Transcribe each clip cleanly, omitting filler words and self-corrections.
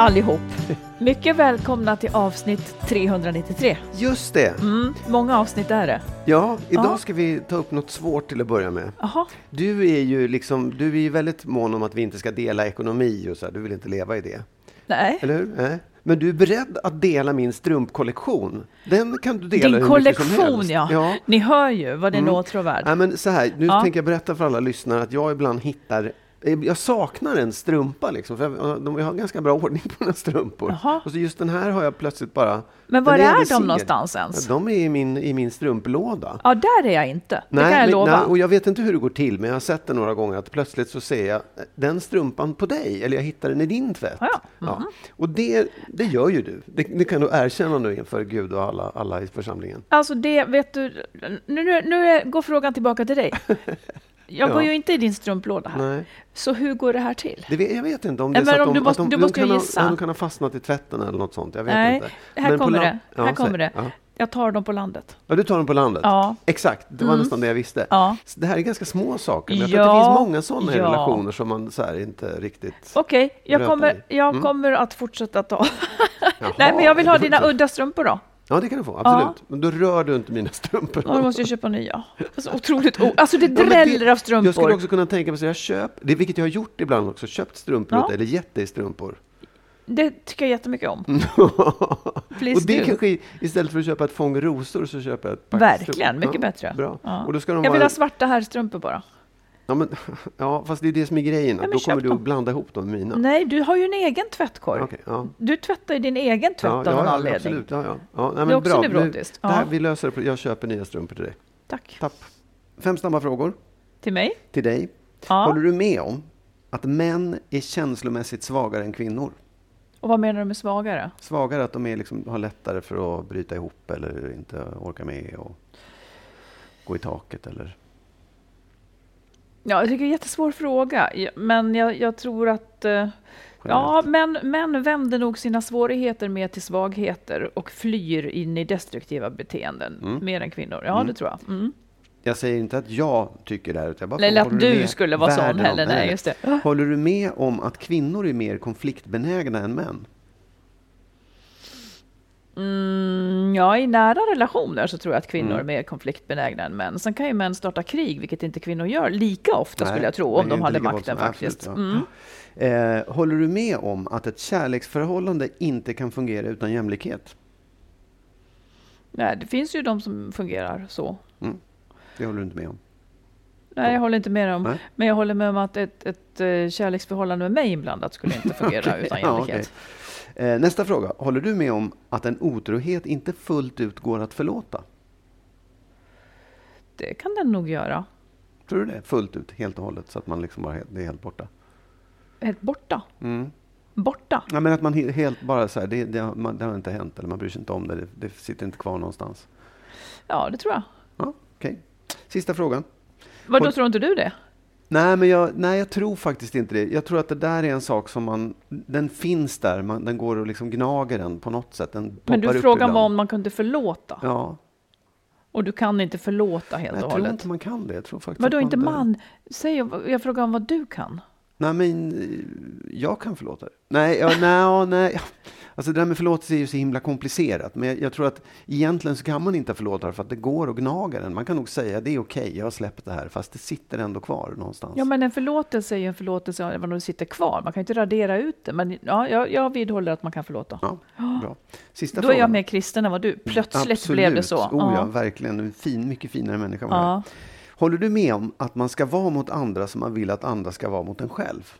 Allihop, mycket välkomna till avsnitt 393. Just det. Många avsnitt är det. Ja, idag ska vi ta upp något svårt till att börja med. Aha. Du är ju väldigt mån om att vi inte ska dela ekonomi och så här. Du vill inte leva i det. Nej. Eller hur? Nej. Men du är beredd att dela min strumpkollektion. Den kan du dela. Din kollektion, ja. Ni hör ju vad den låter och värd. Nej, men så här, nu tänker jag berätta för alla lyssnare att jag ibland hittar... Jag saknar en strumpa för jag har ganska bra ordning på mina strumpor. Jaha. Och så just den här har jag plötsligt bara... Men var är de någonstans ens? Ja, de är i min strumplåda. Ja, där är jag inte. Nej, det kan jag lova. Nej, och jag vet inte hur det går till, men jag har sett det några gånger att plötsligt så ser jag den strumpan på dig, eller jag hittar den i din tvätt. Ja. Mm-hmm. Ja. Och det gör ju du. Det kan du erkänna nu inför Gud och alla i församlingen. Alltså det, vet du... Nu går frågan tillbaka till dig. Jag går ju inte i din strumplåda här. Nej. Så hur går det här till? Jag vet inte om det är så att de kan ha fastnat i tvätten eller något sånt. Jag vet inte. Här kommer det. Ja. Jag tar dem på landet. Ja, du tar dem på landet? Ja. Exakt, det var nästan det jag visste. Ja. Det här är ganska små saker, men jag tror att det finns många sådana relationer som man så här inte riktigt... Okej, jag kommer att fortsätta ta. Nej, men jag vill ha dina udda strumpor då. Ja, det kan du få, absolut. Ja. Men då rör du inte mina strumpor. Ja, då måste jag köpa nya. Alltså, otroligt. Alltså, det dräller av strumpor. Jag skulle också kunna tänka mig att jag vilket jag har gjort ibland också, köpt strumpor eller gett dig strumpor. Det tycker jag jättemycket om. Och det kanske, istället för att köpa ett fång rosor, så köper jag ett pack. Verkligen, mycket bättre. Bra. Ja. Och då ska jag vill ha svarta herrstrumpor bara. Ja, men, fast det är det som är grejen. Nej, då kommer du att blanda ihop dem med mina. Nej, du har ju en egen tvättkorg. Okay, Du tvättar ju din egen tvätt av någon anledning. Absolut, ja. Nej, men det är också neurotiskt. Vi löser det. Jag köper nya strumpor till dig. Tack. 5 snabba frågor. Till mig? Till dig. Ja. Håller du med om att män är känslomässigt svagare än kvinnor? Och vad menar du med svagare? Svagare att de är har lättare för att bryta ihop eller inte orka med och gå i taket eller... Ja, jag tycker det är en jättesvår fråga, men jag tror att män vänder nog sina svårigheter mer till svagheter och flyr in i destruktiva beteenden mer än kvinnor. Ja, det tror jag. Mm. Jag säger inte att jag tycker det här. Jag bara, eller att du skulle vara sån heller. Nej, just det. Håller du med om att kvinnor är mer konfliktbenägna än män? I nära relationer så tror jag att kvinnor är mer konfliktbenägna än män. Sen kan ju män starta krig, vilket inte kvinnor gör lika ofta. Nej, skulle jag tro, om de hade makten faktiskt. Absolut, håller du med om att ett kärleksförhållande inte kan fungera utan jämlikhet? Nej, det finns ju de som fungerar så. Det håller du inte med om? Nej, jag håller inte med om. Nej. Men jag håller med om att ett kärleksförhållande med mig inblandat skulle inte fungera utan jämlikhet. Ja, okay. Nästa fråga. Håller du med om att en otrohet inte fullt ut går att förlåta? Det kan den nog göra. Tror du det? Fullt ut, helt och hållet, så att man det är helt borta? Helt borta? Mm. Borta? Ja, men att man helt bara så här, det har inte hänt, eller man bryr sig inte om det. Det sitter inte kvar någonstans. Ja, det tror jag. Ja, okej. Sista frågan. Vadå, tror inte du det? Nej, men jag tror faktiskt inte det. Jag tror att det där är en sak som den finns där. Den går och gnager den på något sätt. Den poppar upp ibland. Men du frågar mig om man kunde förlåta. Ja. Och du kan inte förlåta helt och hållet. Jag tror inte man kan det. Jag tror faktiskt. Vadå inte man? Säg, jag frågar om vad du kan. Nej, men jag kan förlåta det. Nej. Alltså det där med förlåtelse är ju så himla komplicerat. Men jag tror att egentligen så kan man inte förlåta det för att det går att gnaga den. Man kan nog säga det är okej, jag har släppt det här. Fast det sitter ändå kvar någonstans. Ja, men en förlåtelse är ju en förlåtelse även om det sitter kvar. Man kan ju inte radera ut det. Men ja, jag vidhåller att man kan förlåta. Ja, bra. Sista frågan. Då är jag mer kristen än vad du. Plötsligt absolut. Blev det så. Oh, ja, verkligen. En mycket finare människa var jag. Håller du med om att man ska vara mot andra som man vill att andra ska vara mot en själv?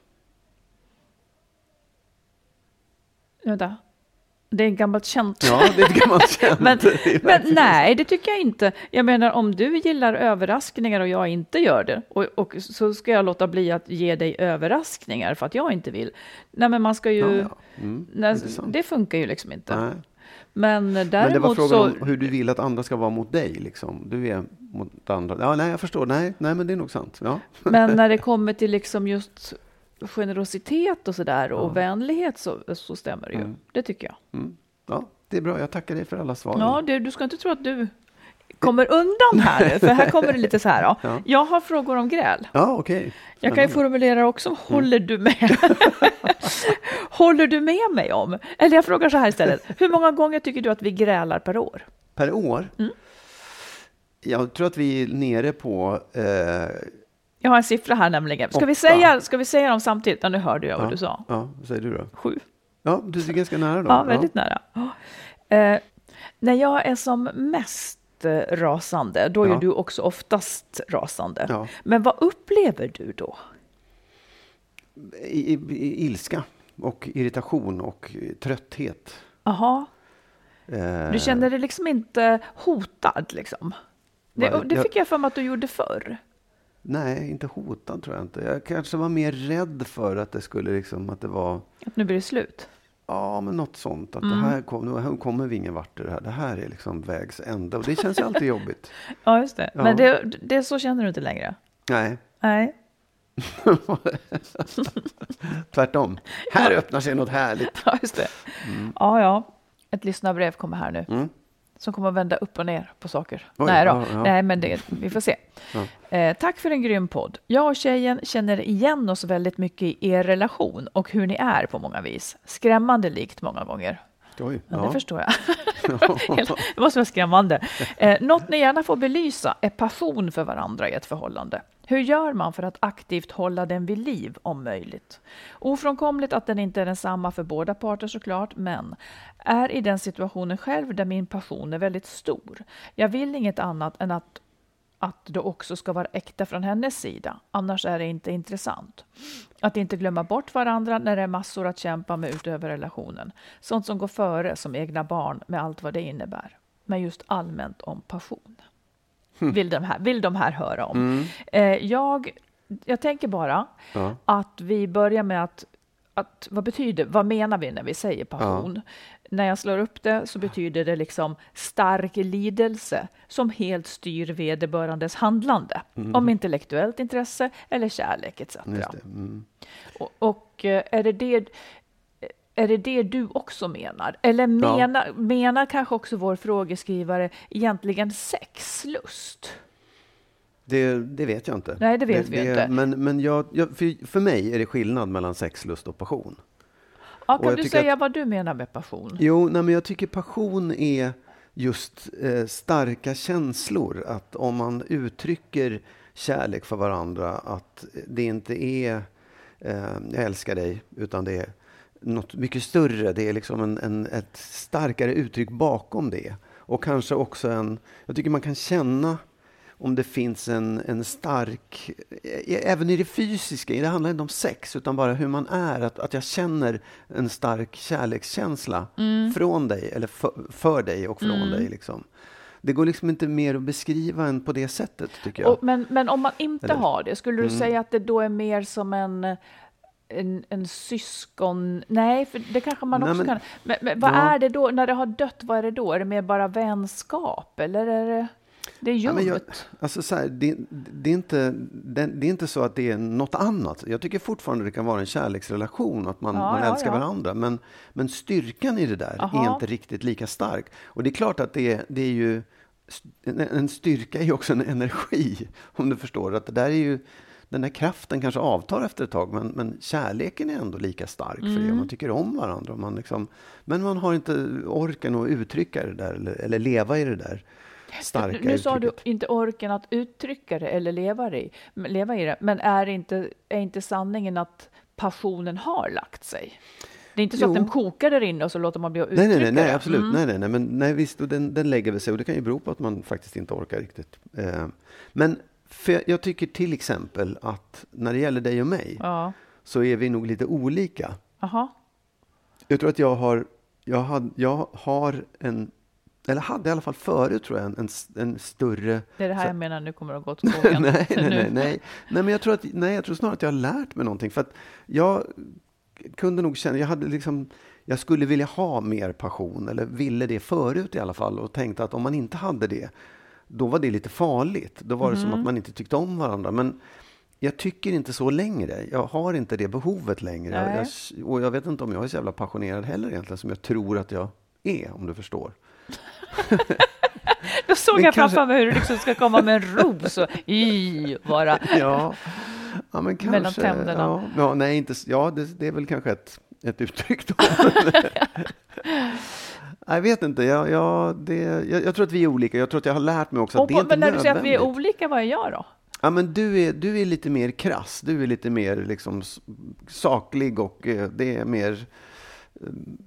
Vänta. Det är en gammalt känt. Ja, det är ett gammalt känt. men nej, det tycker jag inte. Jag menar, om du gillar överraskningar och jag inte gör det. Och så ska jag låta bli att ge dig överraskningar för att jag inte vill. Nej, men man ska ju... Ja. Nej, det funkar ju liksom inte. Nej. Men det var frågan om hur du vill att andra ska vara mot dig. Liksom. Du är mot andra. Ja, nej, jag förstår. Nej, men det är nog sant. Ja. Men när det kommer till liksom just generositet och sådär och vänlighet så stämmer det ju. Det tycker jag. Mm. Ja, det är bra. Jag tackar dig för alla svar. Ja, du ska inte tro att du kommer undan här. För här kommer det lite så här. Ja. Jag har frågor om gräl. Ja, okej. Jag kan ju formulera också. Håller du med? Håller du med mig om? Eller jag frågar så här istället. Hur många gånger tycker du att vi grälar per år? Per år? Mm. Jag tror att vi är nere på... Jag har en siffra här nämligen. Ska vi säga dem samtidigt? Ja, nu hörde jag vad du sa. Ja, vad säger du då? 7. Ja, du är ganska nära då. Ja, väldigt nära. När jag är som mest rasande, då är du också oftast rasande. Ja. Men vad upplever du då? Ilska och irritation och trötthet. Aha. Du känner dig liksom inte hotad liksom? Det fick jag för mig att du gjorde förr. Nej, inte hotad tror jag inte. Jag kanske var mer rädd för att det skulle liksom, att det var... Att nu blir det slut? Ja, men något sånt. Att det här nu kommer vi ingen vart i det här. Det här är liksom vägs ände. Och det känns ju alltid jobbigt. Ja, just det. Ja. Men det så känner du inte längre? Nej. Tvärtom. Här öppnar sig något härligt. Ja, just det. Mm. Ja. Ett lyssnarbrev kommer här nu. Mm. Som kommer att vända upp och ner på saker. Oj, nej då. Ja. Nej, men vi får se. Ja. Tack för en grym podd. Jag och tjejen känner igen oss väldigt mycket i er relation och hur ni är på många vis. Skrämmande likt många gånger. Oj, men det förstår jag. Det måste vara skrämmande. Något ni gärna får belysa är passion för varandra i ett förhållande. Hur gör man för att aktivt hålla den vid liv om möjligt? Ofrånkomligt att den inte är densamma för båda parter såklart, men är i den situationen själv där min passion är väldigt stor. Jag vill inget annat än att det också ska vara äkta från hennes sida. Annars är det inte intressant. Att inte glömma bort varandra när det är massor att kämpa med utöver relationen. Sånt som går före som egna barn med allt vad det innebär. Men just allmänt om passion. Vill de här höra om. Mm. Jag tänker bara att vi börjar med att vad menar vi när vi säger passion? Ja. När jag slår upp det så betyder det liksom stark lidelse som helt styr vederbörandes handlande. Mm. Om intellektuellt intresse eller kärlek etc. Mm. Och är det du också menar? Eller menar kanske också vår frågeskrivare egentligen sexlust? Det vet jag inte. Nej, det vet vi inte. Men för mig är det skillnad mellan sexlust och passion. Ja, kan du säga vad du menar med passion? Jo, nej, men jag tycker passion är just starka känslor. Att om man uttrycker kärlek för varandra, att det inte är jag älskar dig, utan det är något mycket större. Det är liksom ett starkare uttryck bakom det. Och kanske också jag tycker man kan känna om det finns en stark, även i det fysiska, det handlar inte om sex utan bara hur man är, att jag känner en stark kärlekskänsla från dig eller för dig och från dig liksom. Det går liksom inte mer att beskriva än på det sättet tycker jag. Men om man inte har det, skulle du säga att det då är mer som en syskon... Nej, för det kanske man också kan... Men vad är det då? När det har dött, vad är det då? Är det mer bara vänskap? Eller är det... Det är jobbet. Alltså så här, det är inte så att det är något annat. Jag tycker fortfarande det kan vara en kärleksrelation. Att man älskar varandra. Men styrkan i det där är inte riktigt lika stark. Och det är klart att det är ju... en styrka är ju också en energi, om du förstår att det där är ju, den där kraften kanske avtar efter ett tag, men kärleken är ändå lika stark för det. Man tycker om varandra, man liksom, men man har inte orken att uttrycka det där eller leva i det där starka uttrycket. Nu sa du inte orken att uttrycka det eller leva i det, men är inte sanningen att passionen har lagt sig? Det är inte så att den kokar där inne och så låter man bli att uttrycka det. Nej, absolut. Mm. Nej, men nej, visst, och den lägger väl sig. Och det kan ju bero på att man faktiskt inte orkar riktigt. Men för jag tycker till exempel att när det gäller dig och mig så är vi nog lite olika. Aha. Jag tror att jag har en, eller hade i alla fall förut tror jag, en större... Det är det här jag menar, nu kommer det att gå till tågen. Nej, men jag tror snarare att jag har lärt mig någonting. För att jag... kunde nog känna, jag skulle vilja ha mer passion, eller ville det förut i alla fall, och tänkte att om man inte hade det, då var det lite farligt, då var det som att man inte tyckte om varandra, men jag tycker inte så längre, jag har inte det behovet längre, och jag vet inte om jag är så jävla passionerad heller egentligen som jag tror att jag är, om du förstår. Då såg men jag kanske... framför mig hur du liksom ska komma med en ros och vara Ja, men kanske, mellan tänderna. Det är väl kanske ett uttryck då. Jag vet inte. Jag tror att vi är olika. Jag tror att jag har lärt mig också att det inte är nödvändigt. Men när du säger att vi är olika, vad är jag då? Ja, men du är lite mer krass. Du är lite mer liksom saklig och det är mer...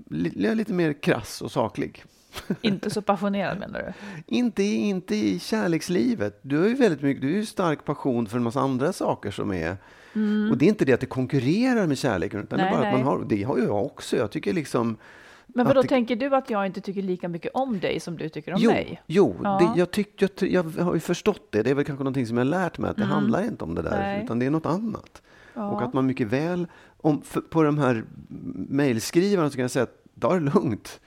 lite mer krass och saklig. Inte så passionerad menar du? Inte i kärlekslivet. Du har ju väldigt mycket, du är ju stark passion för en massa andra saker som är och det är inte det att det konkurrerar med kärleken utan det är bara att man har, det har ju jag också. Jag tycker liksom. Men vadå, tänker du att jag inte tycker lika mycket om dig som du tycker om mig? Jag har ju förstått det. Det är väl kanske någonting som jag har lärt mig, att det handlar inte om det där utan det är något annat. Ja. Och att man mycket väl på de här mejlskrivarna så kan jag säga att det är lugnt.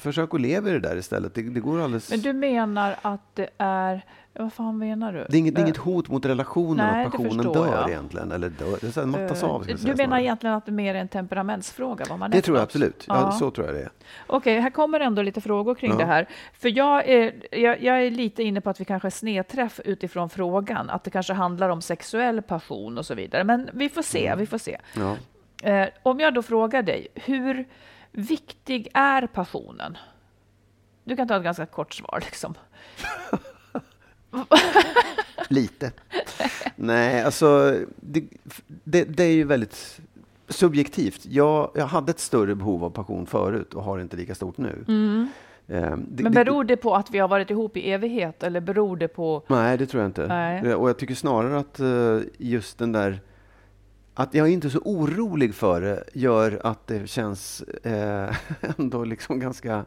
Försök att leva i det där istället. Det går alldeles... Men du menar att det är... Vad fan menar du? Det är inget hot mot relationen att passionen dör egentligen. Eller dör. Det är så här, mattas av. Du menar egentligen att det är mer en temperamentsfråga? Vad man det tror jag absolut. Ja, så tror jag det är. Okej, här kommer ändå lite frågor kring det här. För jag är lite inne på att vi kanske snedträff utifrån frågan. Att det kanske handlar om sexuell passion och så vidare. Men vi får se. Vi får se. Ja. Om jag då frågar dig, hur... viktig är passionen? Du kan ta ett ganska kort svar liksom. Lite. Nej, alltså det är ju väldigt subjektivt. Jag hade ett större behov av passion förut och har inte lika stort nu. Mm. Men beror det på att vi har varit ihop i evighet eller beror det på... Nej, det tror jag inte. Nej. Och jag tycker snarare att just den där... Att jag är inte så orolig för det gör att det känns ändå liksom ganska...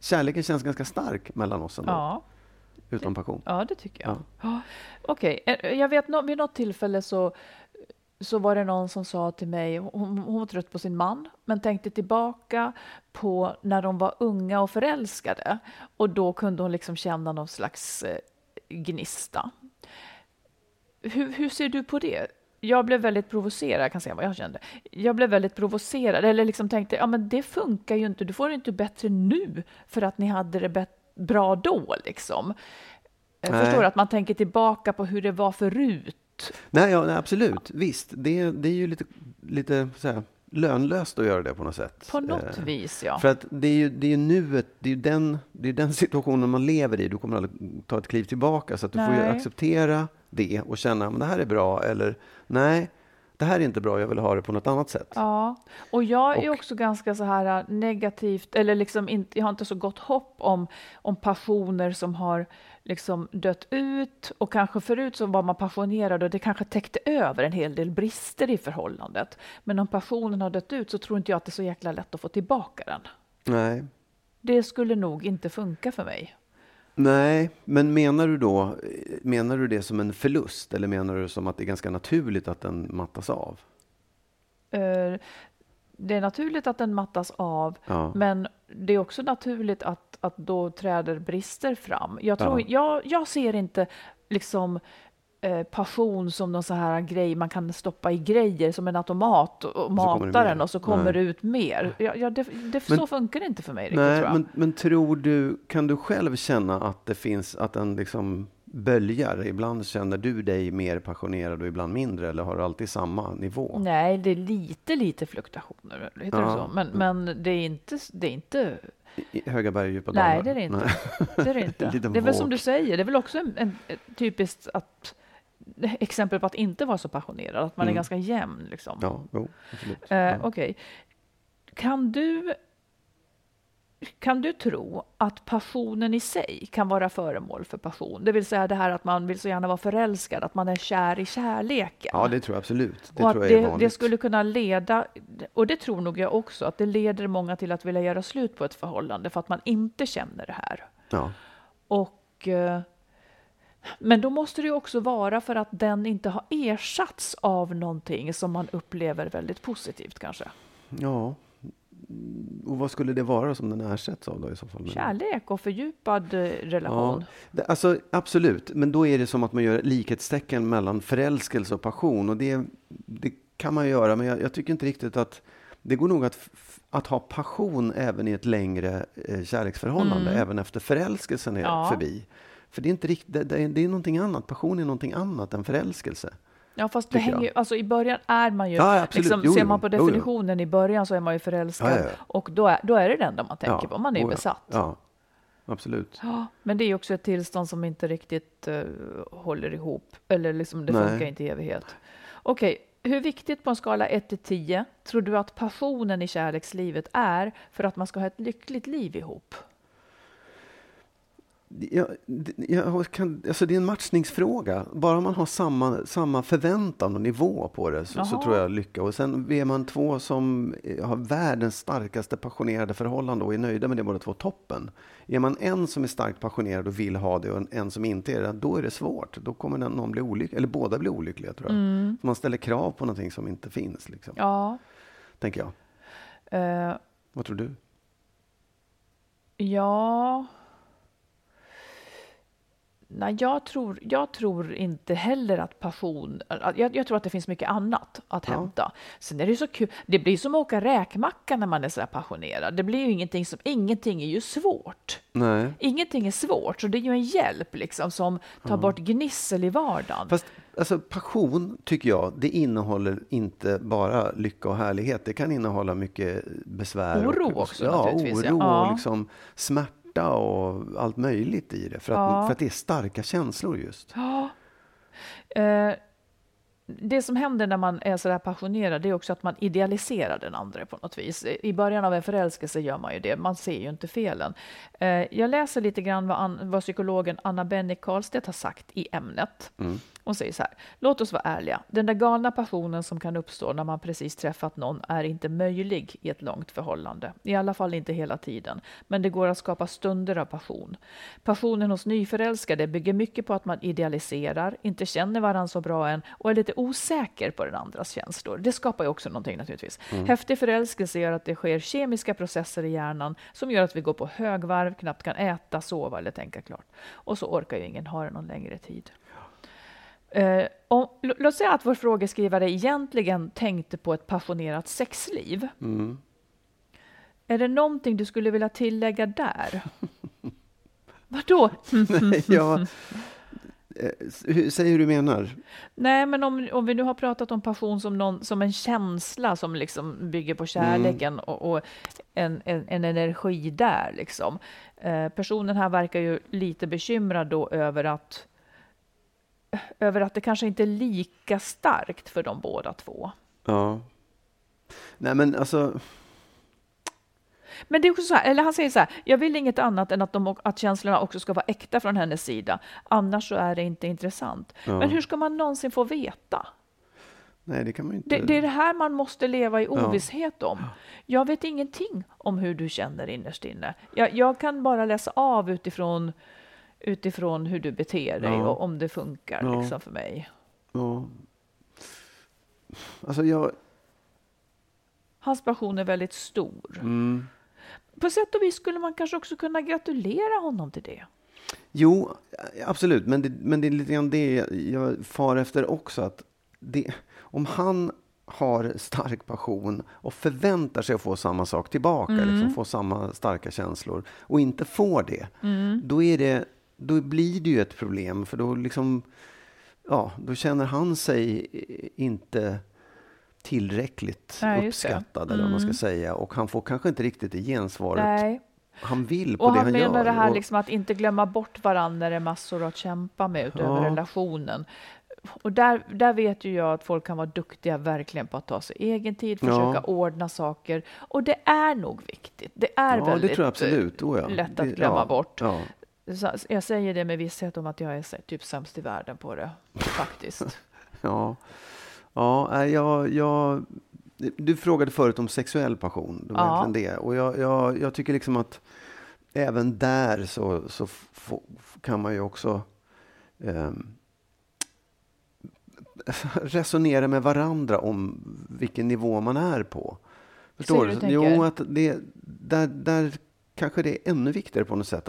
Kärleken känns ganska stark mellan oss ändå. Ja. Utan passion. Ja, det tycker jag. Ja. Okej. Jag vet vid något tillfälle så var det någon som sa till mig... Hon var trött på sin man men tänkte tillbaka på när de var unga och förälskade. Och då kunde hon liksom känna någon slags gnista. Hur ser du på det? Jag blev väldigt provocerad, kan säga vad jag kände. Jag blev väldigt provocerad, eller liksom tänkte, ja men det funkar ju inte, du får det inte bättre nu för att ni hade det bra då liksom. Nej. Förstår att man tänker tillbaka på hur det var förut. Nej, absolut, visst. Det är ju lite så här, lönlöst att göra det på något sätt. På något vis, ja. För att det är nuet, det är den situationen man lever i, du kommer aldrig ta ett kliv tillbaka så att du får ju acceptera det och känna om det här är bra eller nej, det här är inte bra, jag vill ha det på något annat sätt. Ja, och jag är också ganska så här negativt, eller liksom inte, jag har inte så gott hopp om passioner som har liksom dött ut, och kanske förut så var man passionerad och det kanske täckte över en hel del brister i förhållandet, men om passionen har dött ut så tror inte jag att det är så jäkla lätt att få tillbaka den. Nej. Det skulle nog inte funka för mig. Nej, men menar du det som en förlust eller menar du som att det är ganska naturligt att den mattas av? Det är naturligt att den mattas av, men det är också naturligt att då träder brister fram. Jag tror jag ser inte liksom passion som någon så här grej man kan stoppa i grejer som en automat och mata den och så kommer det ut mer. Så funkar det inte för mig riktigt, tror jag. Men tror du, kan du själv känna att det finns, att den liksom böljar? Ibland känner du dig mer passionerad och ibland mindre, eller har du alltid samma nivå? Nej, det är lite fluktuationer, heter det så. Men det är inte höga berg och djupa dalar. Nej, det är det inte. Det är väl som du säger, det är väl också en typiskt att exempel på att inte vara så passionerad, att man är ganska jämn liksom. Ja, absolut. Okej. Kan du tro att passionen i sig kan vara föremål för passion? Det vill säga det här att man vill så gärna vara förälskad, att man är kär i kärleken. Ja, det tror jag absolut. Det och tror jag är vanligt. Det skulle kunna leda, och det tror nog jag också, att det leder många till att vilja göra slut på ett förhållande för att man inte känner det här. Ja. Men då måste det ju också vara för att den inte har ersatts av någonting som man upplever väldigt positivt kanske. Ja. Och vad skulle det vara som den ersätts av då i så fall? Kärlek och fördjupad relation. Ja, alltså absolut. Men då är det som att man gör likhetstecken mellan förälskelse och passion. Och det kan man göra. Men jag tycker inte riktigt att det går nog att ha passion även i ett längre kärleksförhållande. Även efter förälskelsen är förbi. För det är inte riktigt, det är någonting annat. Passion är någonting annat än förälskelse. Ja, fast det hänger ju, alltså i början är man ju, ser man på definitionen i början så är man ju förälskad. Och då är det den där man tänker på, man är besatt. Ja, absolut. Ja, men det är ju också ett tillstånd som inte riktigt håller ihop, eller liksom det funkar inte i evighet. Okej, hur viktigt på en skala 1-10 tror du att passionen i kärlekslivet är för att man ska ha ett lyckligt liv ihop? Det är en matchningsfråga. Bara man har samma förväntan och nivå på det så tror jag lycka. Och sen är man två som har världens starkaste passionerade förhållande och är nöjda med det båda två, toppen. Är man en som är starkt passionerad och vill ha det och en som inte är det, då är det svårt. Då kommer någon bli olycklig, eller båda blir olyckliga, tror jag. Man ställer krav på någonting som inte finns liksom. Ja. Tänker jag. Vad tror du? Ja... Nej, jag tror inte heller att passion... Jag tror att det finns mycket annat att hämta. Sen är det ju så kul. Det blir som att åka räkmacka när man är så här passionerad. Det blir ju ingenting är ju svårt. Nej. Ingenting är svårt, så det är ju en hjälp liksom, som tar bort gnissel i vardagen. Fast alltså, passion, tycker jag, det innehåller inte bara lycka och härlighet. Det kan innehålla mycket besvär. Oro och, också naturligtvis. Oro och liksom, smärta. Och allt möjligt i det för att det är starka känslor just. Ja. Det som händer när man är så där passionerad, det är också att man idealiserar den andra på något vis. I början av en förälskelse gör man ju det, man ser ju inte felen. Jag läser lite grann vad psykologen Anna Bennick Karlstedt har sagt i ämnet. Hon säger så här: låt oss vara ärliga, den där galna passionen som kan uppstå när man precis träffat någon är inte möjlig i ett långt förhållande, i alla fall inte hela tiden, men det går att skapa stunder av passion. Passionen hos nyförälskade bygger mycket på att man idealiserar, inte känner varandra så bra än och är lite osäker på den andras känslor. Det skapar ju också någonting naturligtvis. Häftig förälskelse gör att det sker kemiska processer i hjärnan som gör att vi går på högvarv, knappt kan äta, sova eller tänka klart, och så orkar ju ingen ha det någon längre tid. Låt säga att vår frågeskrivare egentligen tänkte på ett passionerat sexliv. Är det någonting du skulle vilja tillägga där? Vadå? Nej, säg hur du menar. Nej, men om vi nu har pratat om passion som en känsla som liksom bygger på kärleken och en energi där liksom. Personen här verkar ju lite bekymrad då över att det kanske inte är lika starkt för de båda två. Ja. Nej, men alltså... Men det är också så här, eller han säger så här: jag vill inget annat än att känslorna också ska vara äkta från hennes sida. Annars så är det inte intressant. Ja. Men hur ska man någonsin få veta? Nej, det kan man inte. Det är det här man måste leva i ovisshet om. Jag vet ingenting om hur du känner innerst inne. Jag kan bara läsa av utifrån hur du beter dig och om det funkar liksom för mig. Ja. Alltså hans passion är väldigt stor. På sätt och vis skulle man kanske också kunna gratulera honom till det. Jo, absolut. Men det är lite grann det jag far efter också. Att det, om han har stark passion och förväntar sig att få samma sak tillbaka, liksom, få samma starka känslor och inte får det, då blir det ju ett problem. För då, liksom, ja, då känner han sig inte tillräckligt uppskattad, eller vad man ska säga. Och han får kanske inte riktigt det gensvaret. Nej. Han vill på och det han gör. Och han menar det här liksom att inte glömma bort varandra, det är massor att kämpa med utöver relationen. Och där vet ju jag att folk kan vara duktiga verkligen på att ta sig egen tid, försöka ordna saker. Och det är nog viktigt. Det är väldigt det tror jag absolut. Lätt att glömma bort. Ja. Jag säger det med visshet om att jag är typ sämst i världen på det, faktiskt. Du frågade förut om sexuell passion. Det var egentligen det. Och jag tycker liksom att även där så kan man ju också resonera med varandra om vilken nivå man är på. Förstår du? Jo, att det, där kanske det är ännu viktigare på något sätt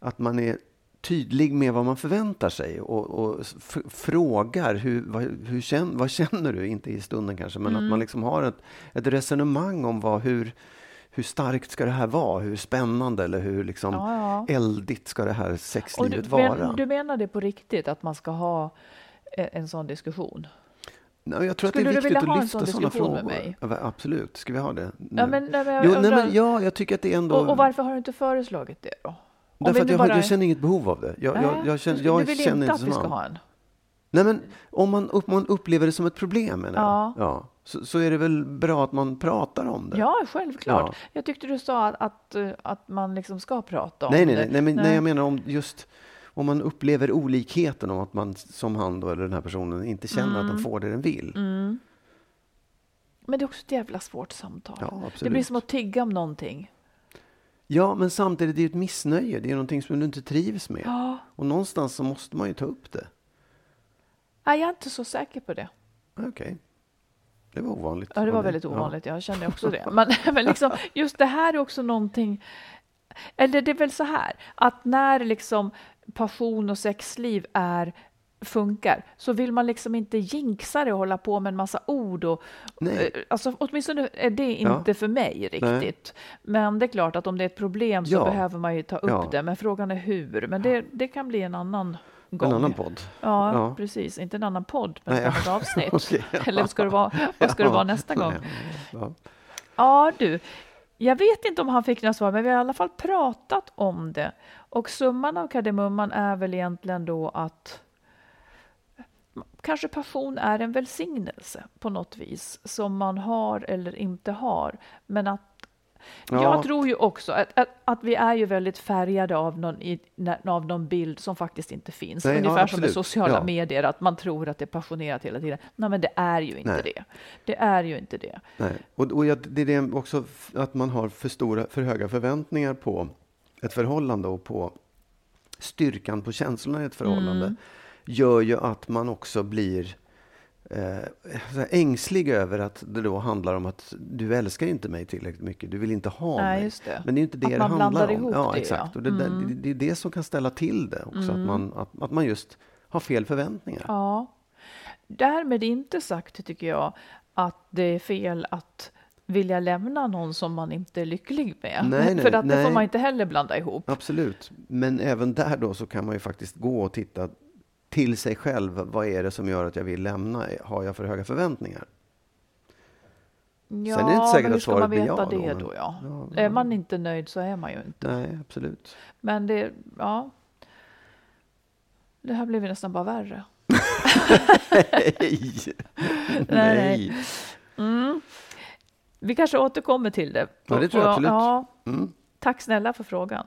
att man är tydlig med vad man förväntar sig och frågar vad känner du, inte i stunden kanske, men att man liksom har ett resonemang om hur starkt ska det här vara, hur spännande eller hur liksom eldigt ska det här sexlivet vara. Du menar det på riktigt att man ska ha en sån diskussion? Nej, jag tror skulle att det är viktigt att lyfta sådana frågor. Med mig? Ja, absolut, ska vi ha det? Jag tycker att det är ändå... Och varför har du inte föreslagit det då? Därför att jag känner inget behov av det. Jag vill känner inte att vi ska ha en. Nej, men om man upplever det som ett problem så är det väl bra att man pratar om det. Ja, självklart. Ja. Jag tyckte du sa att man liksom ska prata om det. Nej, jag menar om just om man upplever olikheten om att man som han då, eller den här personen inte känner att den får det den vill. Mm. Men det är också ett jävla svårt samtal. Ja, det blir som att tigga om någonting. Ja, men samtidigt är det ett missnöje. Det är någonting som du inte trivs med. Ja. Och någonstans så måste man ju ta upp det. Nej, jag är inte så säker på det. Okej. Det var ovanligt. Ja, det var väldigt ovanligt. Jag kände också det. Men liksom, just det här är också någonting... Eller det är väl så här. Att när liksom passion och sexliv funkar så vill man liksom inte jinxa det och hålla på med en massa ord och åtminstone är det inte för mig riktigt. Nej. Men det är klart att om det är ett problem så behöver man ju ta upp det, men frågan är hur, men det kan bli en annan gång. En annan podd. Ja, precis, inte en annan podd men ett avsnitt. Okay. Eller ska det vara, vad ska det vara nästa gång? Ja, du, jag vet inte om han fick några svar, men vi har i alla fall pratat om det och summan av kardemumman är väl egentligen då att kanske passion är en välsignelse på något vis som man har eller inte har. Men att jag tror ju också att vi är ju väldigt färgade av någon bild som faktiskt inte finns. Nej, ungefär som med sociala medier, att man tror att det är passionerat hela tiden. Nej, men det är ju inte det. Det är ju inte det. Nej. Och det är också att man har för höga förväntningar på ett förhållande och på styrkan på känslorna i ett förhållande. Gör ju att man också blir ängslig över att det då handlar om att du älskar inte mig tillräckligt mycket, du vill inte ha mig. Det. Men det är inte det man handlar om. Ja, exakt. Och det är det som kan ställa till det också, att man just har fel förväntningar. Ja. Därmed är inte sagt, tycker jag, att det är fel att vilja lämna någon som man inte är lycklig med. Nej, för att det får man inte heller blanda ihop. Absolut. Men även där då så kan man ju faktiskt gå och titta till sig själv, vad är det som gör att jag vill lämna? Har jag för höga förväntningar? Ja, sen är det inte säkert att svaret blir ja. Det då, men, är man inte nöjd så är man ju inte. Nej, absolut. Men det, det här blev ju nästan bara värre. Nej. Vi kanske återkommer till det. Ja, det tror jag absolut. Ja. Mm. Tack snälla för frågan.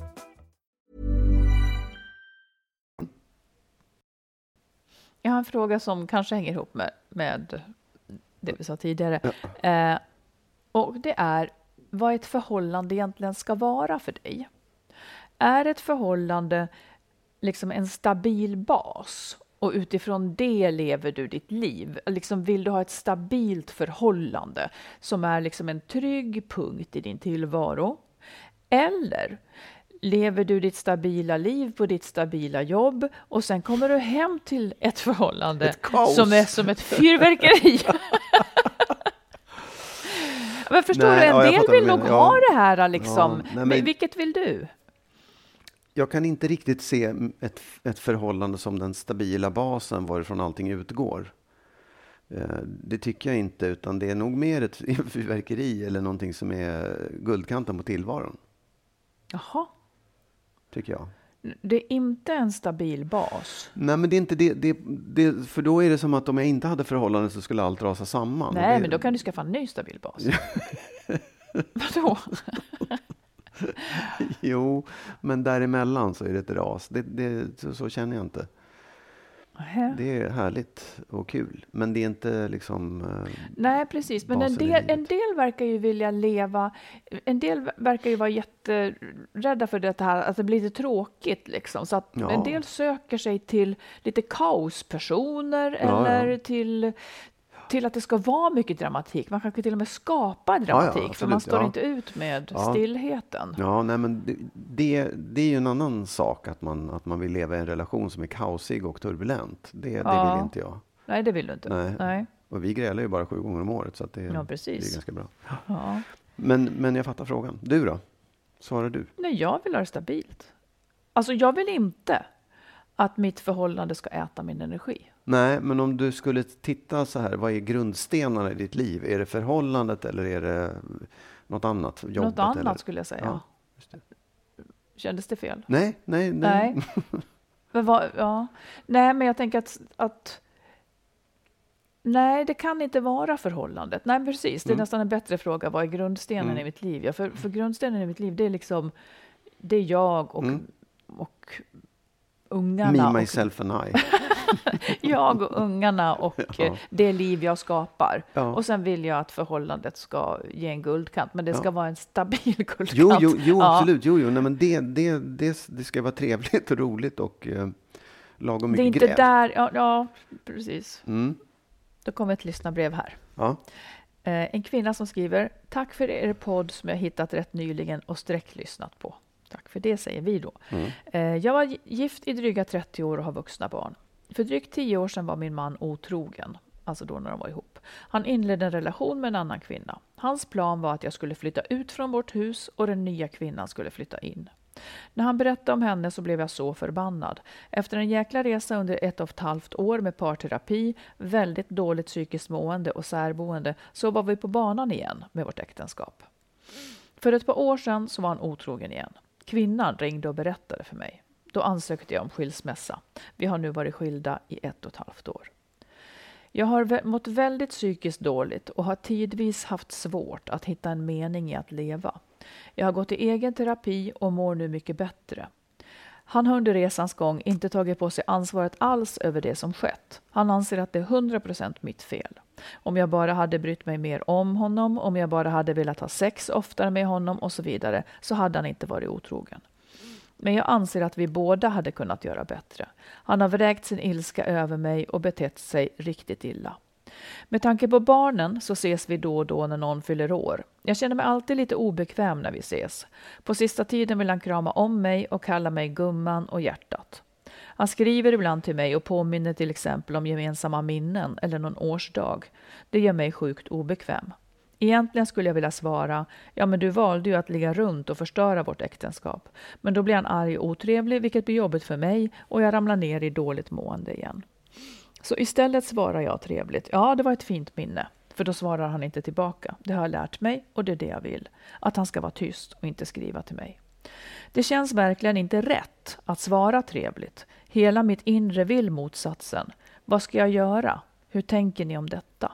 Jag har en fråga som kanske hänger ihop med det vi sa tidigare. Ja. Och det är vad ett förhållande egentligen ska vara för dig. Är ett förhållande liksom en stabil bas och utifrån det lever du ditt liv? Liksom, vill du ha ett stabilt förhållande som är liksom en trygg punkt i din tillvaro? Eller lever du ditt stabila liv på ditt stabila jobb och sen kommer du hem till ett förhållande som är som ett fyrverkeri? Men förstår du, en del vill nog ha det här liksom. Ja, men vilket vill du? Jag kan inte riktigt se ett förhållande som den stabila basen varifrån allting utgår. Det tycker jag inte, utan det är nog mer ett fyrverkeri eller någonting som är guldkanten på tillvaron. Jaha. Tycker jag. Det är inte en stabil bas. Nej, men det är inte det. För då är det som att om jag inte hade förhållanden så skulle allt rasa samman. Nej, men då kan du skaffa en ny stabil bas. Vadå? Jo, men däremellan så är det ett ras. Så känner jag inte. Aha. Det är härligt och kul. Men det är inte liksom... Nej, precis. Men en del verkar ju vilja leva... En del verkar ju vara jätterädda för det här. Att det blir lite tråkigt liksom. Så att en del söker sig till lite kaospersoner. Eller till att det ska vara mycket dramatik. Man kanske till och med skapa dramatik. Absolut, för man står inte ut med stillheten. Ja, nej, men det är ju en annan sak att man vill leva i en relation som är kaosig och turbulent. Det vill inte jag. Nej, det vill du inte. Nej. Och vi grälar ju bara 7 gånger om året, så att det är ganska bra. Ja. Men jag fattar frågan. Du då? Svarar du? Nej, jag vill ha det stabilt. Alltså, jag vill inte att mitt förhållande ska äta min energi. Nej, men om du skulle titta så här, vad är grundstenarna i ditt liv? Är det förhållandet eller är det något annat? Jobbet, något annat eller? Skulle jag säga. Ja, just det. Kändes det fel? Nej. Men nej, men jag tänker att nej, det kan inte vara förhållandet. Nej, precis. Det är nästan en bättre fråga. Vad är grundstenen i mitt liv? Ja, för grundstenen i mitt liv, det är liksom det är jag och ungarna. Me, myself and I. Jag och ungarna och det liv jag skapar. Ja. Och sen vill jag att förhållandet ska ge en guldkant. Men det ska vara en stabil guldkant. Jo, absolut. Jo. Nej, men det ska vara trevligt och roligt och lagom mycket gräv. Det är inte där... Ja, precis. Då kommer ett lyssnarbrev här. Ja. En kvinna som skriver: tack för er podd som jag hittat rätt nyligen och sträcklyssnat på. Tack för det, säger vi då. Jag var gift i dryga 30 år och har vuxna barn. För drygt 10 år sedan var min man otrogen, alltså då när de var ihop. Han inledde en relation med en annan kvinna. Hans plan var att jag skulle flytta ut från vårt hus och den nya kvinnan skulle flytta in. När han berättade om henne så blev jag så förbannad. Efter en jäkla resa under 1,5 år med parterapi, väldigt dåligt psykiskt mående och särboende, så var vi på banan igen med vårt äktenskap. För ett par år sedan så var han otrogen igen. Kvinnan ringde och berättade för mig. Då ansökte jag om skilsmässa. Vi har nu varit skilda i 1,5 år. Jag har mått väldigt psykiskt dåligt och har tidvis haft svårt att hitta en mening i att leva. Jag har gått i egen terapi och mår nu mycket bättre. Han har under resans gång inte tagit på sig ansvaret alls över det som skett. Han anser att det är 100% mitt fel. Om jag bara hade brytt mig mer om honom, om jag bara hade velat ha sex oftare med honom och så vidare, så hade han inte varit otrogen. Men jag anser att vi båda hade kunnat göra bättre. Han har vräkt sin ilska över mig och betett sig riktigt illa. Med tanke på barnen så ses vi då och då när någon fyller år. Jag känner mig alltid lite obekväm när vi ses. På sista tiden vill han krama om mig och kalla mig gumman och hjärtat. Han skriver ibland till mig och påminner till exempel om gemensamma minnen eller någon årsdag. Det gör mig sjukt obekväm. Egentligen skulle jag vilja svara, ja men du valde ju att ligga runt och förstöra vårt äktenskap. Men då blir han arg och otrevlig, vilket blir jobbigt för mig och jag ramlar ner i dåligt mående igen. Så istället svarar jag trevligt, ja det var ett fint minne. För då svarar han inte tillbaka. Det har jag lärt mig och det är det jag vill. Att han ska vara tyst och inte skriva till mig. Det känns verkligen inte rätt att svara trevligt. Hela mitt inre vill motsatsen. Vad ska jag göra? Hur tänker ni om detta?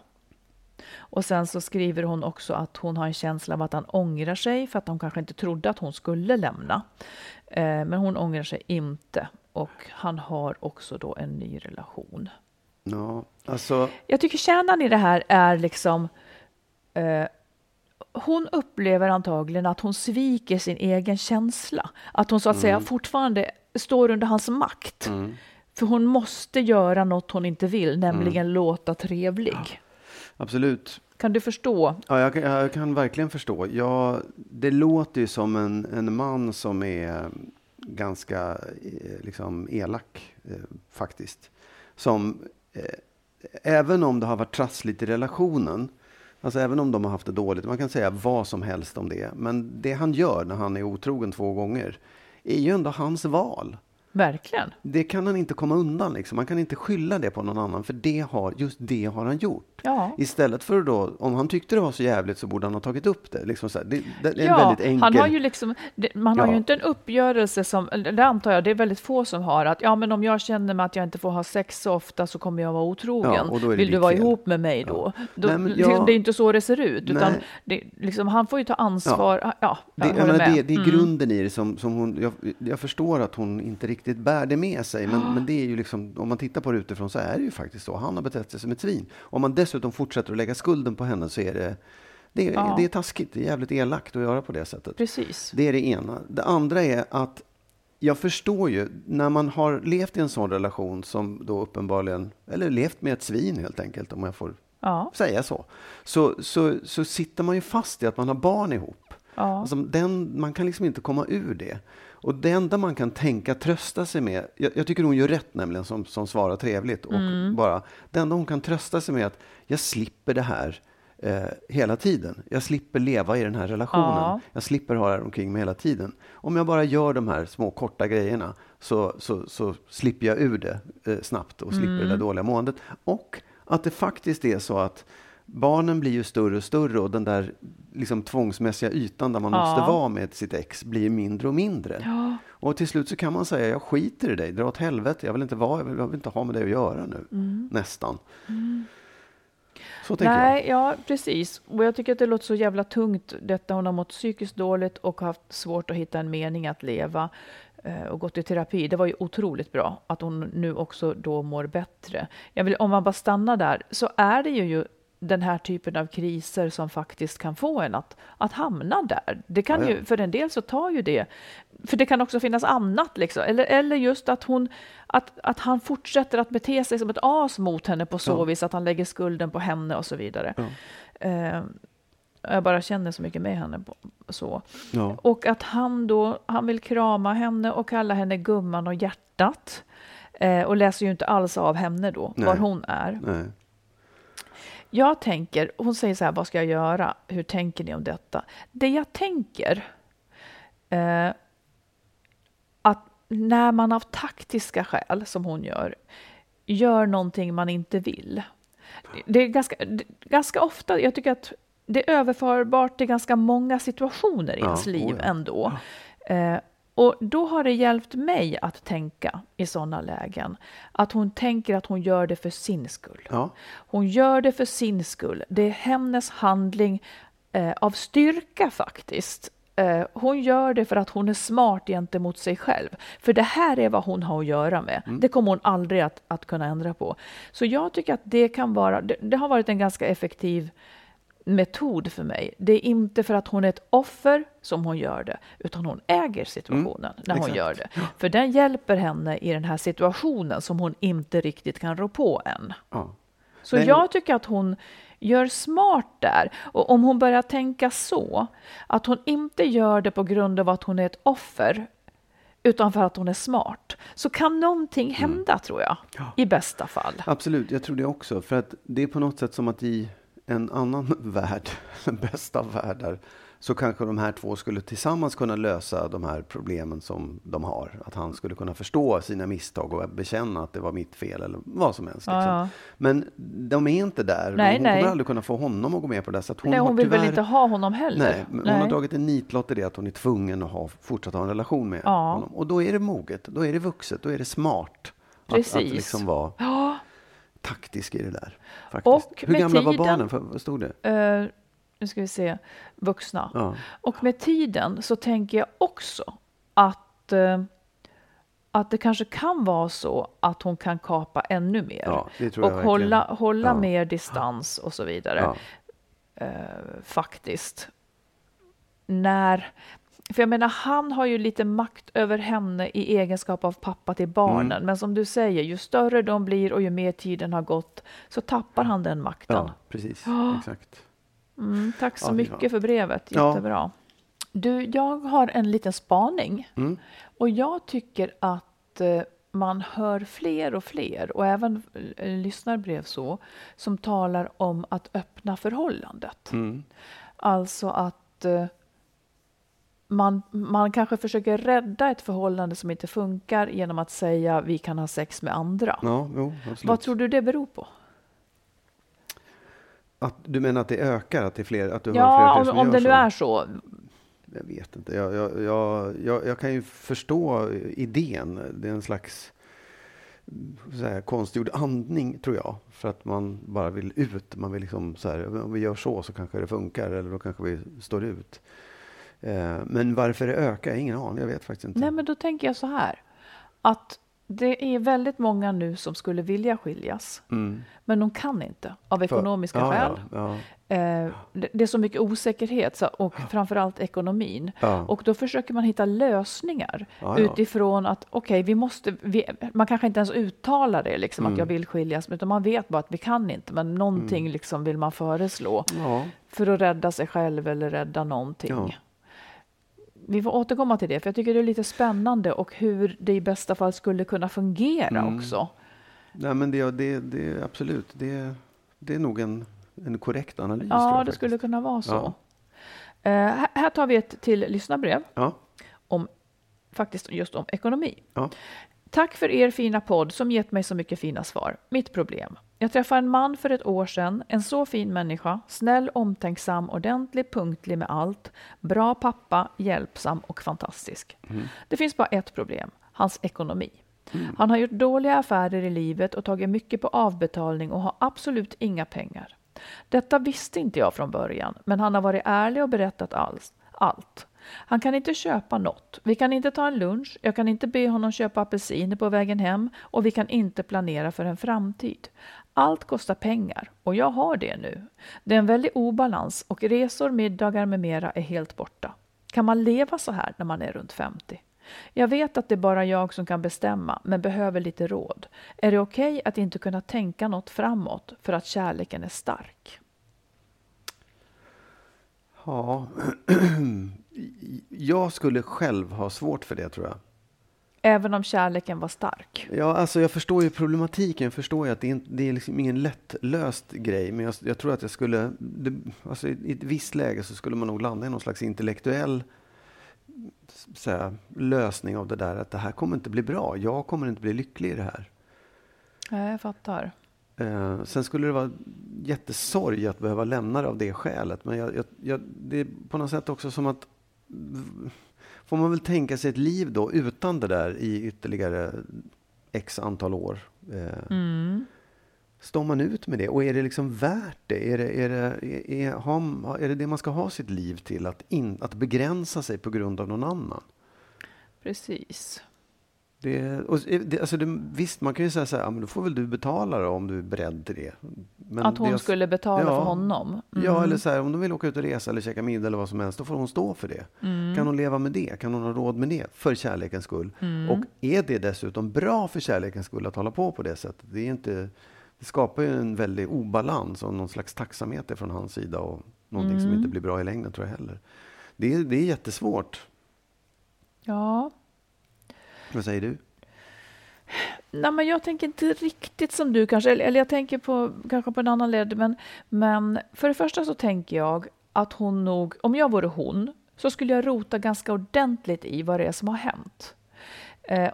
Och sen så skriver hon också att hon har en känsla av att han ångrar sig för att de kanske inte trodde att hon skulle lämna. Men hon ångrar sig inte och han har också då en ny relation. No, alltså... Jag tycker kärnan i det här är liksom hon upplever antagligen att hon sviker sin egen känsla. Att hon så att säga fortfarande står under hans makt. Mm. För hon måste göra något hon inte vill, nämligen låta trevlig. Ja. Absolut. Kan du förstå? Ja, jag kan verkligen förstå. Ja, det låter ju som en man som är ganska liksom elak faktiskt. Som även om det har varit trassligt i relationen, alltså även om de har haft det dåligt, man kan säga vad som helst om det, men det han gör när han är otrogen 2 gånger är ju ändå hans val. Verkligen. Det kan han inte komma undan liksom. Man kan inte skylla det på någon annan, för det har han gjort. Ja. Istället för då, om han tyckte det var så jävligt så borde han ha tagit upp det. Liksom så här, det är en väldigt enkel... Han har ju liksom, man har ju inte en uppgörelse som, det antar jag, det är väldigt få som har att, ja men om jag känner mig att jag inte får ha sex så ofta så kommer jag vara otrogen. Ja, vill du vara ihop med mig då? Ja. Det är inte så det ser ut, utan det, liksom, han får ju ta ansvar. Ja. Det är grunden i det som hon, jag förstår att hon inte riktigt bär det med sig, men det är ju liksom, om man tittar på det utifrån så är det ju faktiskt så. Han har betett sig som ett svin. Om man dessutom fortsätter att lägga skulden på henne så är det är taskigt, det är jävligt elakt att göra på det sättet. Precis. Det är det ena. Det andra är att jag förstår ju, när man har levt i en sån relation som då uppenbarligen, eller levt med ett svin helt enkelt, om jag får säga så sitter man ju fast i att man har barn ihop. Ja. Alltså, man kan liksom inte komma ur det. Och det enda man kan tänka trösta sig med, jag tycker hon gör rätt nämligen som svarar trevligt och bara, det enda hon kan trösta sig med är att jag slipper det här hela tiden. Jag slipper leva i den här relationen. Ja. Jag slipper ha det här omkring mig hela tiden. Om jag bara gör de här små korta grejerna så slipper jag ur det snabbt och slipper det där dåliga måendet. Och att det faktiskt är så att barnen blir ju större och större och den där liksom tvångsmässiga ytan där man måste vara med sitt ex blir mindre och mindre. Ja. Och till slut så kan man säga, jag skiter i dig, dra åt helvete, jag vill inte ha med dig att göra nu. Nästan. Så tänker jag. Nej, ja precis. Och jag tycker att det låter så jävla tungt detta. Hon har mått psykiskt dåligt och haft svårt att hitta en mening att leva och gått i terapi. Det var ju otroligt bra att hon nu också då mår bättre. Om man bara stannar där så är det ju den här typen av kriser som faktiskt kan få en att hamna där. Det kan ju, för en del så tar ju det. För det kan också finnas annat liksom. Eller just att att han fortsätter att bete sig som ett as mot henne på så vis att han lägger skulden på henne och så vidare. Ja. Jag bara känner så mycket med henne så. Ja. Och att han vill krama henne och kalla henne gumman och hjärtat. Och läser ju inte alls av henne då, var hon är. Nej. Jag tänker, hon säger så här, vad ska jag göra? Hur tänker ni om detta? Det jag tänker att när man av taktiska skäl, som hon gör någonting man inte vill. Det är ganska ofta, jag tycker att det är överförbart till ganska många situationer i ens liv ändå. Och då har det hjälpt mig att tänka i sådana lägen. Att hon tänker att hon gör det för sin skull. Ja. Hon gör det för sin skull. Det är hennes handling av styrka faktiskt. Hon gör det för att hon är smart gentemot sig själv. För det här är vad hon har att göra med. Mm. Det kommer hon aldrig att kunna ändra på. Så jag tycker att det kan vara... Det har varit en ganska effektiv metod för mig. Det är inte för att hon är ett offer som hon gör det, utan hon äger situationen när hon gör det. För den hjälper henne i den här situationen som hon inte riktigt kan rå på än. Ja. Så jag tycker att hon gör smart där. Och om hon börjar tänka så, att hon inte gör det på grund av att hon är ett offer, utan för att hon är smart, så kan någonting hända, tror jag. Ja. I bästa fall. Absolut, jag tror det också. För att det är på något sätt som att i en annan värld, den bästa världen, så kanske de här två skulle tillsammans kunna lösa de här problemen som de har. Att han skulle kunna förstå sina misstag och bekänna att det var mitt fel eller vad som helst. Liksom. Ja. Men de är inte där. Hon kommer aldrig kunna få honom att gå med på det. Så att hon vill väl inte ha honom heller. Hon har dragit en nitlott i det att hon är tvungen att fortsätta ha en relation med honom. Och då är det moget, då är det vuxet, då är det smart. Precis. Att liksom vara... Ja. Taktisk i det där. Faktiskt. Och hur gamla var barnen? Vad stod det? Nu ska vi se. Vuxna. Ja. Och med tiden så tänker jag också att det kanske kan vara så att hon kan kapa ännu mer. Ja, det tror jag verkligen. Och hålla mer distans och så vidare. Ja. Faktiskt. För jag menar, han har ju lite makt över henne i egenskap av pappa till barnen. Mm. Men som du säger, ju större de blir och ju mer tiden har gått, så tappar han den makten. Ja, precis. Exakt. Tack så mycket för brevet. Jättebra. Ja. Jag har en liten spaning. Och jag tycker att man hör fler och även lyssnarbrev som talar om att öppna förhållandet. Alltså att... Man kanske försöker rädda ett förhållande som inte funkar genom att säga vi kan ha sex med andra. Ja, absolut. Vad tror du det beror på? Du menar att det ökar, att det är fler, att du har fler som gör det så? Nu är så. Jag vet inte. Jag kan ju förstå idén. Det är en slags konstgjord andning, tror jag, för att man bara vill ut. Man vill liksom så här, om vi gör så kanske det funkar, eller då kanske vi står ut. Men varför det ökar, ingen aning, jag vet faktiskt inte. Nej, men då tänker jag så här, att det är väldigt många nu som skulle vilja skiljas, men de kan inte av ekonomiska skäl. Det är så mycket osäkerhet och framförallt ekonomin. Och då försöker man hitta lösningar utifrån att man kanske inte ens uttalar det liksom, att jag vill skiljas, utan man vet bara att vi kan inte, men någonting liksom vill man föreslå för att rädda sig själv eller rädda någonting. Vi får återkomma till det, för jag tycker det är lite spännande och hur det i bästa fall skulle kunna fungera också. Nej, men det är absolut. Det är nog en korrekt analys. Ja, det skulle kunna vara så. Ja. Här tar vi ett till lyssnarbrev om ekonomi. Ja. Tack för er fina podd som gett mig så mycket fina svar. Mitt problem. Jag träffade en man för ett år sedan, en så fin människa, snäll, omtänksam, ordentlig, punktlig med allt, bra pappa, hjälpsam och fantastisk. Det finns bara ett problem, hans ekonomi. Han har gjort dåliga affärer i livet och tagit mycket på avbetalning och har absolut inga pengar. Detta visste inte jag från början, men han har varit ärlig och berättat allt. Han kan inte köpa något. Vi kan inte ta en lunch. Jag kan inte be honom köpa apelsiner på vägen hem. Och vi kan inte planera för en framtid. Allt kostar pengar. Och jag har det nu. Det är en väldig obalans. Och resor, middagar med mera är helt borta. Kan man leva så här när man är runt 50? Jag vet att det är bara jag som kan bestämma. Men behöver lite råd. Är det okej att inte kunna tänka något framåt? För att kärleken är stark. Ja... Jag skulle själv ha svårt för det, tror jag. Även om kärleken var stark? Ja, alltså jag förstår ju problematiken. Jag förstår ju att det är liksom ingen lättlöst grej. Men jag tror att jag skulle... i ett visst läge så skulle man nog landa i någon slags intellektuell lösning av det där. Att det här kommer inte bli bra. Jag kommer inte bli lycklig i det här. Nej, jag fattar. Sen skulle det vara jättesorg att behöva lämna det av det skälet. Men det är på något sätt också som att... Får man väl tänka sig ett liv då utan det där i ytterligare x antal år. står man ut med det? Och är det liksom värt det? Är det det man ska ha sitt liv till? Att begränsa sig på grund av någon annan? Precis. Visst, man kan ju säga så här, men då får väl du betala då, om du är beredd till det. Men att hon skulle betala för honom? Mm. Ja, eller så här, om de vill åka ut och resa eller käka middag eller vad som helst, då får hon stå för det. Mm. Kan hon leva med det? Kan hon ha råd med det? För kärlekens skull. Mm. Och är det dessutom bra för kärlekens skull att hålla på det sättet? Det skapar ju en väldig obalans och någon slags tacksamhet från hans sida och någonting som inte blir bra i längden, tror jag heller. Det är jättesvårt. Ja. Vad säger du? Nej, men jag tänker inte riktigt som du kanske, eller jag tänker på kanske på en annan led, men för det första så tänker jag att hon nog, om jag vore hon, så skulle jag rota ganska ordentligt i vad det är som har hänt.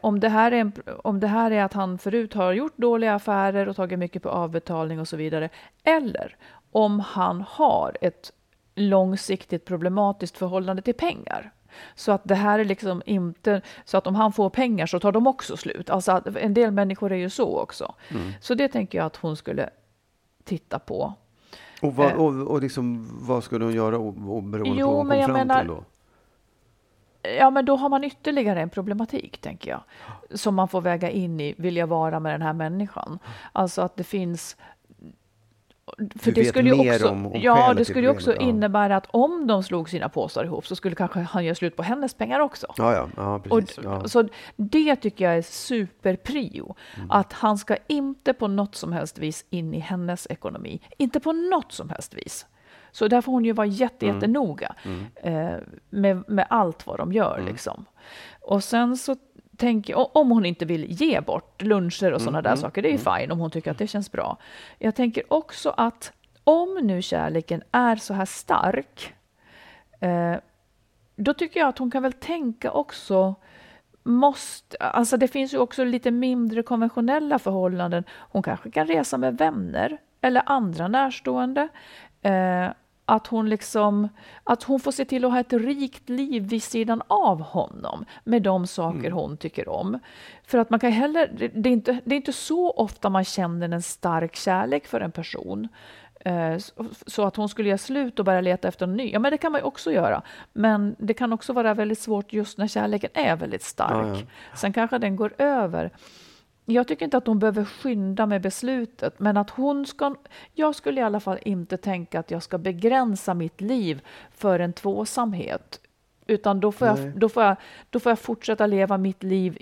Om det här är att han förut har gjort dåliga affärer och tagit mycket på avbetalning och så vidare, eller om han har ett långsiktigt problematiskt förhållande till pengar. Så att det här är liksom inte så att om han får pengar så tar de också slut. Alltså att en del människor är ju så också. Mm. Så det tänker jag att hon skulle titta på. Och liksom, vad skulle hon göra beroende på vad hon kom fram till då? Ja, men då har man ytterligare en problematik, tänker jag. Som man får väga in i, vill jag vara med den här människan? Alltså att det finns... För det skulle ju också, innebära att om de slog sina påsar ihop så skulle kanske han göra slut på hennes pengar också. Ja, precis. Så det tycker jag är superprio. Mm. Att han ska inte på något som helst vis in i hennes ekonomi. Inte på något som helst vis. Så där får hon ju vara jättenoga med allt vad de gör. Mm. Liksom. Och sen så tänker jag, om hon inte vill ge bort luncher och sådana där saker, det är ju fine om hon tycker att det känns bra. Jag tänker också att om nu kärleken är så här stark, då tycker jag att hon kan väl tänka också, alltså det finns ju också lite mindre konventionella förhållanden. Hon kanske kan resa med vänner eller andra närstående. Att hon får se till att ha ett rikt liv vid sidan av honom med de saker hon tycker om. För att man kan heller, det är inte så ofta man känner en stark kärlek för en person. Så att hon skulle göra slut och bara leta efter en ny. Ja, men det kan man ju också göra. Men det kan också vara väldigt svårt just när kärleken är väldigt stark. Ja. Sen kanske den går över. Jag tycker inte att hon behöver skynda med beslutet, men att hon ska... Jag skulle i alla fall inte tänka att jag ska begränsa mitt liv för en tvåsamhet. Utan då får jag fortsätta leva mitt liv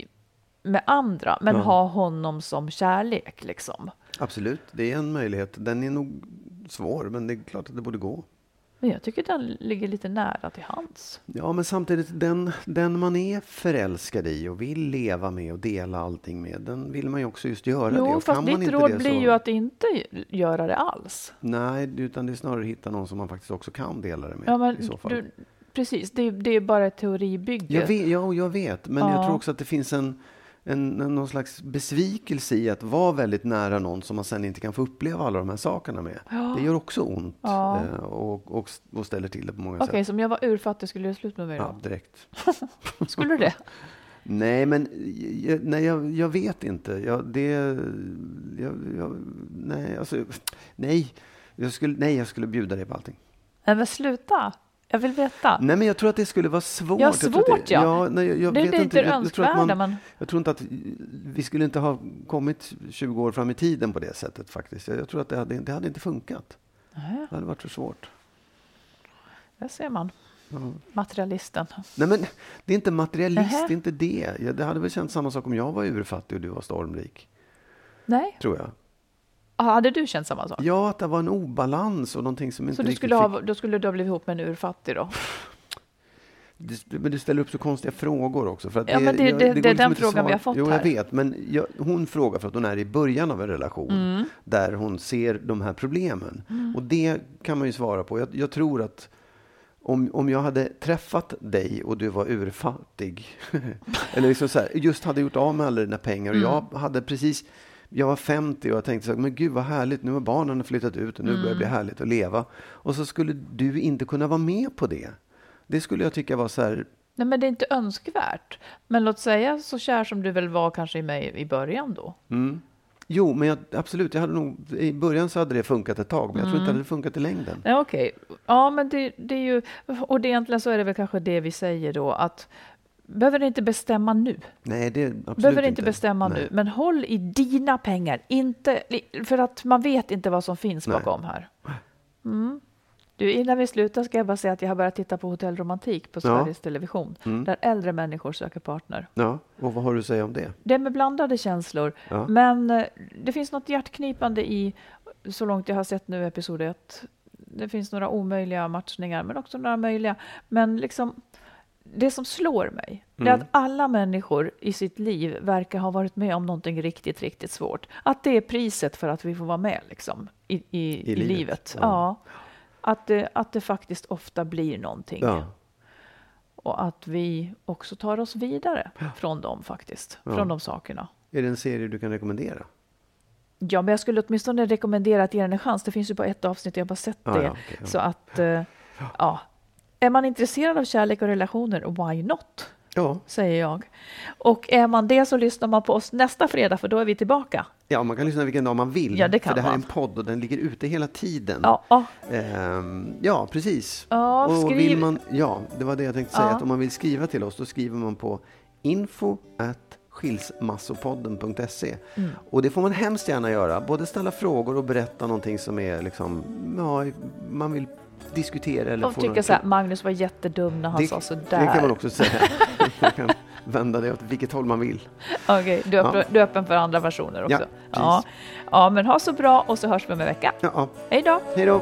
med andra, men ha honom som kärlek. Liksom. Absolut, det är en möjlighet. Den är nog svår, men det är klart att det borde gå. Men jag tycker den ligger lite nära till hands. Ja, men samtidigt, den man är förälskad i och vill leva med och dela allting med, den vill man ju också just göra det. Och fast ditt råd blir ju att inte göra det alls. Nej, utan det är snarare att hitta någon som man faktiskt också kan dela det med, i så fall. Precis, det är bara ett teoribygge. Jag vet, men jag tror också att det finns någon slags besvikelse i att vara väldigt nära någon som man sen inte kan få uppleva alla de här sakerna med. Ja. Det gör också ont och ställer till det på många sätt. Okej, som jag var urfattig skulle jag sluta med mig då? Ja, direkt. Skulle du det? Nej, men jag vet inte. Jag skulle bjuda dig på allting. Nej, men sluta. Jag vill veta. Nej, men jag tror att det skulle vara svårt. Ja, svårt, jag tror inte att vi skulle inte ha kommit 20 år fram i tiden på det sättet faktiskt. Jag tror att det hade inte funkat. Nej. Det hade varit för svårt. Där ser man. Ja. Materialisten. Nej, men det är inte materialist, det är inte det. Det hade väl känts samma sak om jag var urfattig och du var stormrik. Nej. Tror jag. Hade du känt samma sak? Ja, att det var en obalans och någonting som inte riktigt fick... Så då skulle du ha blivit ihop med en urfattig då? Men du ställer upp så konstiga frågor också. För att det är den frågan vi har fått här. Jo, jag vet. Men hon frågar för att hon är i början av en relation där hon ser de här problemen. Mm. Och det kan man ju svara på. Jag tror att om jag hade träffat dig och du var urfattig eller liksom så här, just hade gjort av med alla dina pengar och jag hade precis... Jag var 50 och jag tänkte så här, men gud vad härligt, nu har barnen flyttat ut och nu börjar det bli härligt att leva. Och så skulle du inte kunna vara med på det. Det skulle jag tycka var så här... Nej, men det är inte önskvärt. Men låt säga så kär som du väl var kanske i mig i början då. Mm. Jo, men absolut. Jag hade nog, i början så hade det funkat ett tag. Men jag tror inte det hade funkat i längden. Ja, okej. Ja, men det är ju... Och det egentligen så är det väl kanske det vi säger då. Att behöver du inte bestämma nu. Nej, det absolut behöver inte bestämma nu. Men håll i dina pengar. Inte, för att man vet inte vad som finns bakom här. Mm. Du, innan vi slutar ska jag bara säga att jag har börjat titta på Hotell Romantik på Sveriges Television. Mm. Där äldre människor söker partner. Ja, och vad har du att säga om det? Det är med blandade känslor. Ja. Men det finns något hjärtknipande i, så långt jag har sett nu, episod 1. Det finns några omöjliga matchningar, men också några möjliga. Men liksom, det som slår mig är att alla människor i sitt liv verkar ha varit med om någonting riktigt, riktigt svårt. Att det är priset för att vi får vara med liksom, i livet. Ja. Att det faktiskt ofta blir någonting. Ja. Och att vi också tar oss vidare från dem faktiskt. Ja. Från de sakerna. Är det en serie du kan rekommendera? Ja, men jag skulle åtminstone rekommendera att ge den en chans. Det finns ju bara ett avsnitt och jag har bara sett det. Ja, okay, ja. Så att, ja. Är man intresserad av kärlek och relationer, why not? Ja. Säger jag. Och är man det så lyssnar man på oss nästa fredag, för då är vi tillbaka. Ja, man kan lyssna vilken dag man vill. Ja, det kan för det här är en podd och den ligger ute hela tiden. Ja, ja precis. Ja, och vill man, ja, det var det jag tänkte säga. Att om man vill skriva till oss, då skriver man på info@skilsmassopodden.se. Och det får man hemskt gärna göra. Både ställa frågor och berätta någonting som är liksom, ja, man vill diskutera eller få tycker så här, Magnus var jättedum när han sa så där. Det kan man också säga. Man kan vända det åt vilket håll man vill. Okej, du är öppen för andra personer också. Ja, men ha så bra och så hörs vi om en vecka. Ja. Hej då. Hej då.